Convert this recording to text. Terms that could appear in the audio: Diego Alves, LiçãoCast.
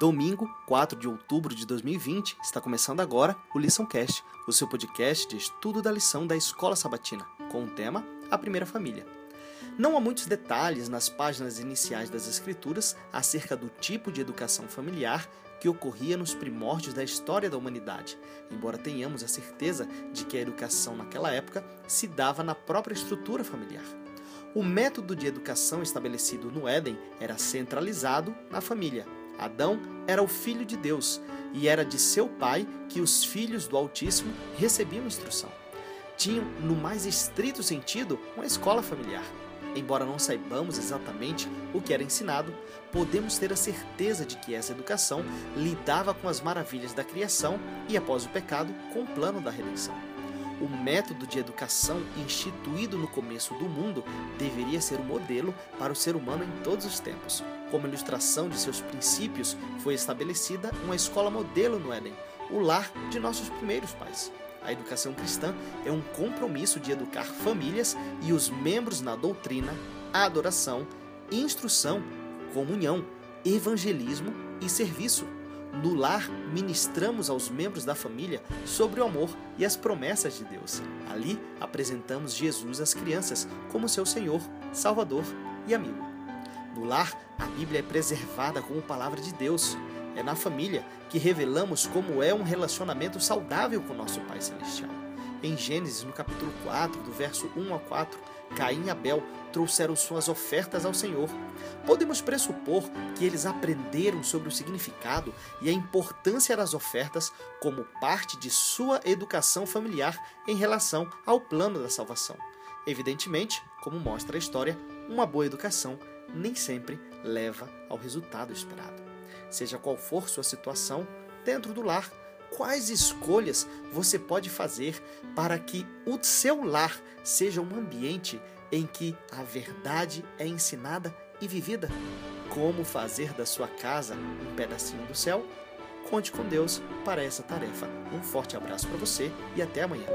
Domingo, 4 de outubro de 2020, está começando agora o LiçãoCast, o seu podcast de estudo da lição da Escola Sabatina, com o tema A Primeira Família. Não há muitos detalhes nas páginas iniciais das Escrituras acerca do tipo de educação familiar que ocorria nos primórdios da história da humanidade, embora tenhamos a certeza de que a educação naquela época se dava na própria estrutura familiar. O método de educação estabelecido no Éden era centralizado na família. Adão era o filho de Deus e era de seu pai que os filhos do Altíssimo recebiam instrução. Tinham, no mais estrito sentido, uma escola familiar. Embora não saibamos exatamente o que era ensinado, podemos ter a certeza de que essa educação lidava com as maravilhas da criação e, após o pecado, com o plano da redenção. O método de educação instituído no começo do mundo deveria ser o modelo para o ser humano em todos os tempos. Como ilustração de seus princípios, foi estabelecida uma escola modelo no Éden, o lar de nossos primeiros pais. A educação cristã é um compromisso de educar famílias e os membros na doutrina, adoração, instrução, comunhão, evangelismo e serviço. No lar, ministramos aos membros da família sobre o amor e as promessas de Deus. Ali, apresentamos Jesus às crianças como seu Senhor, Salvador e amigo. No lar, a Bíblia é preservada como palavra de Deus. É na família que revelamos como é um relacionamento saudável com nosso Pai Celestial. Em Gênesis, no capítulo 4, do verso 1 a 4, Caim e Abel trouxeram suas ofertas ao Senhor. Podemos pressupor que eles aprenderam sobre o significado e a importância das ofertas como parte de sua educação familiar em relação ao plano da salvação. Evidentemente, como mostra a história, uma boa educação nem sempre leva ao resultado esperado. Seja qual for sua situação dentro do lar, quais escolhas você pode fazer para que o seu lar seja um ambiente em que a verdade é ensinada e vivida? Como fazer da sua casa um pedacinho do céu? Conte com Deus para essa tarefa. Um forte abraço para você e até amanhã.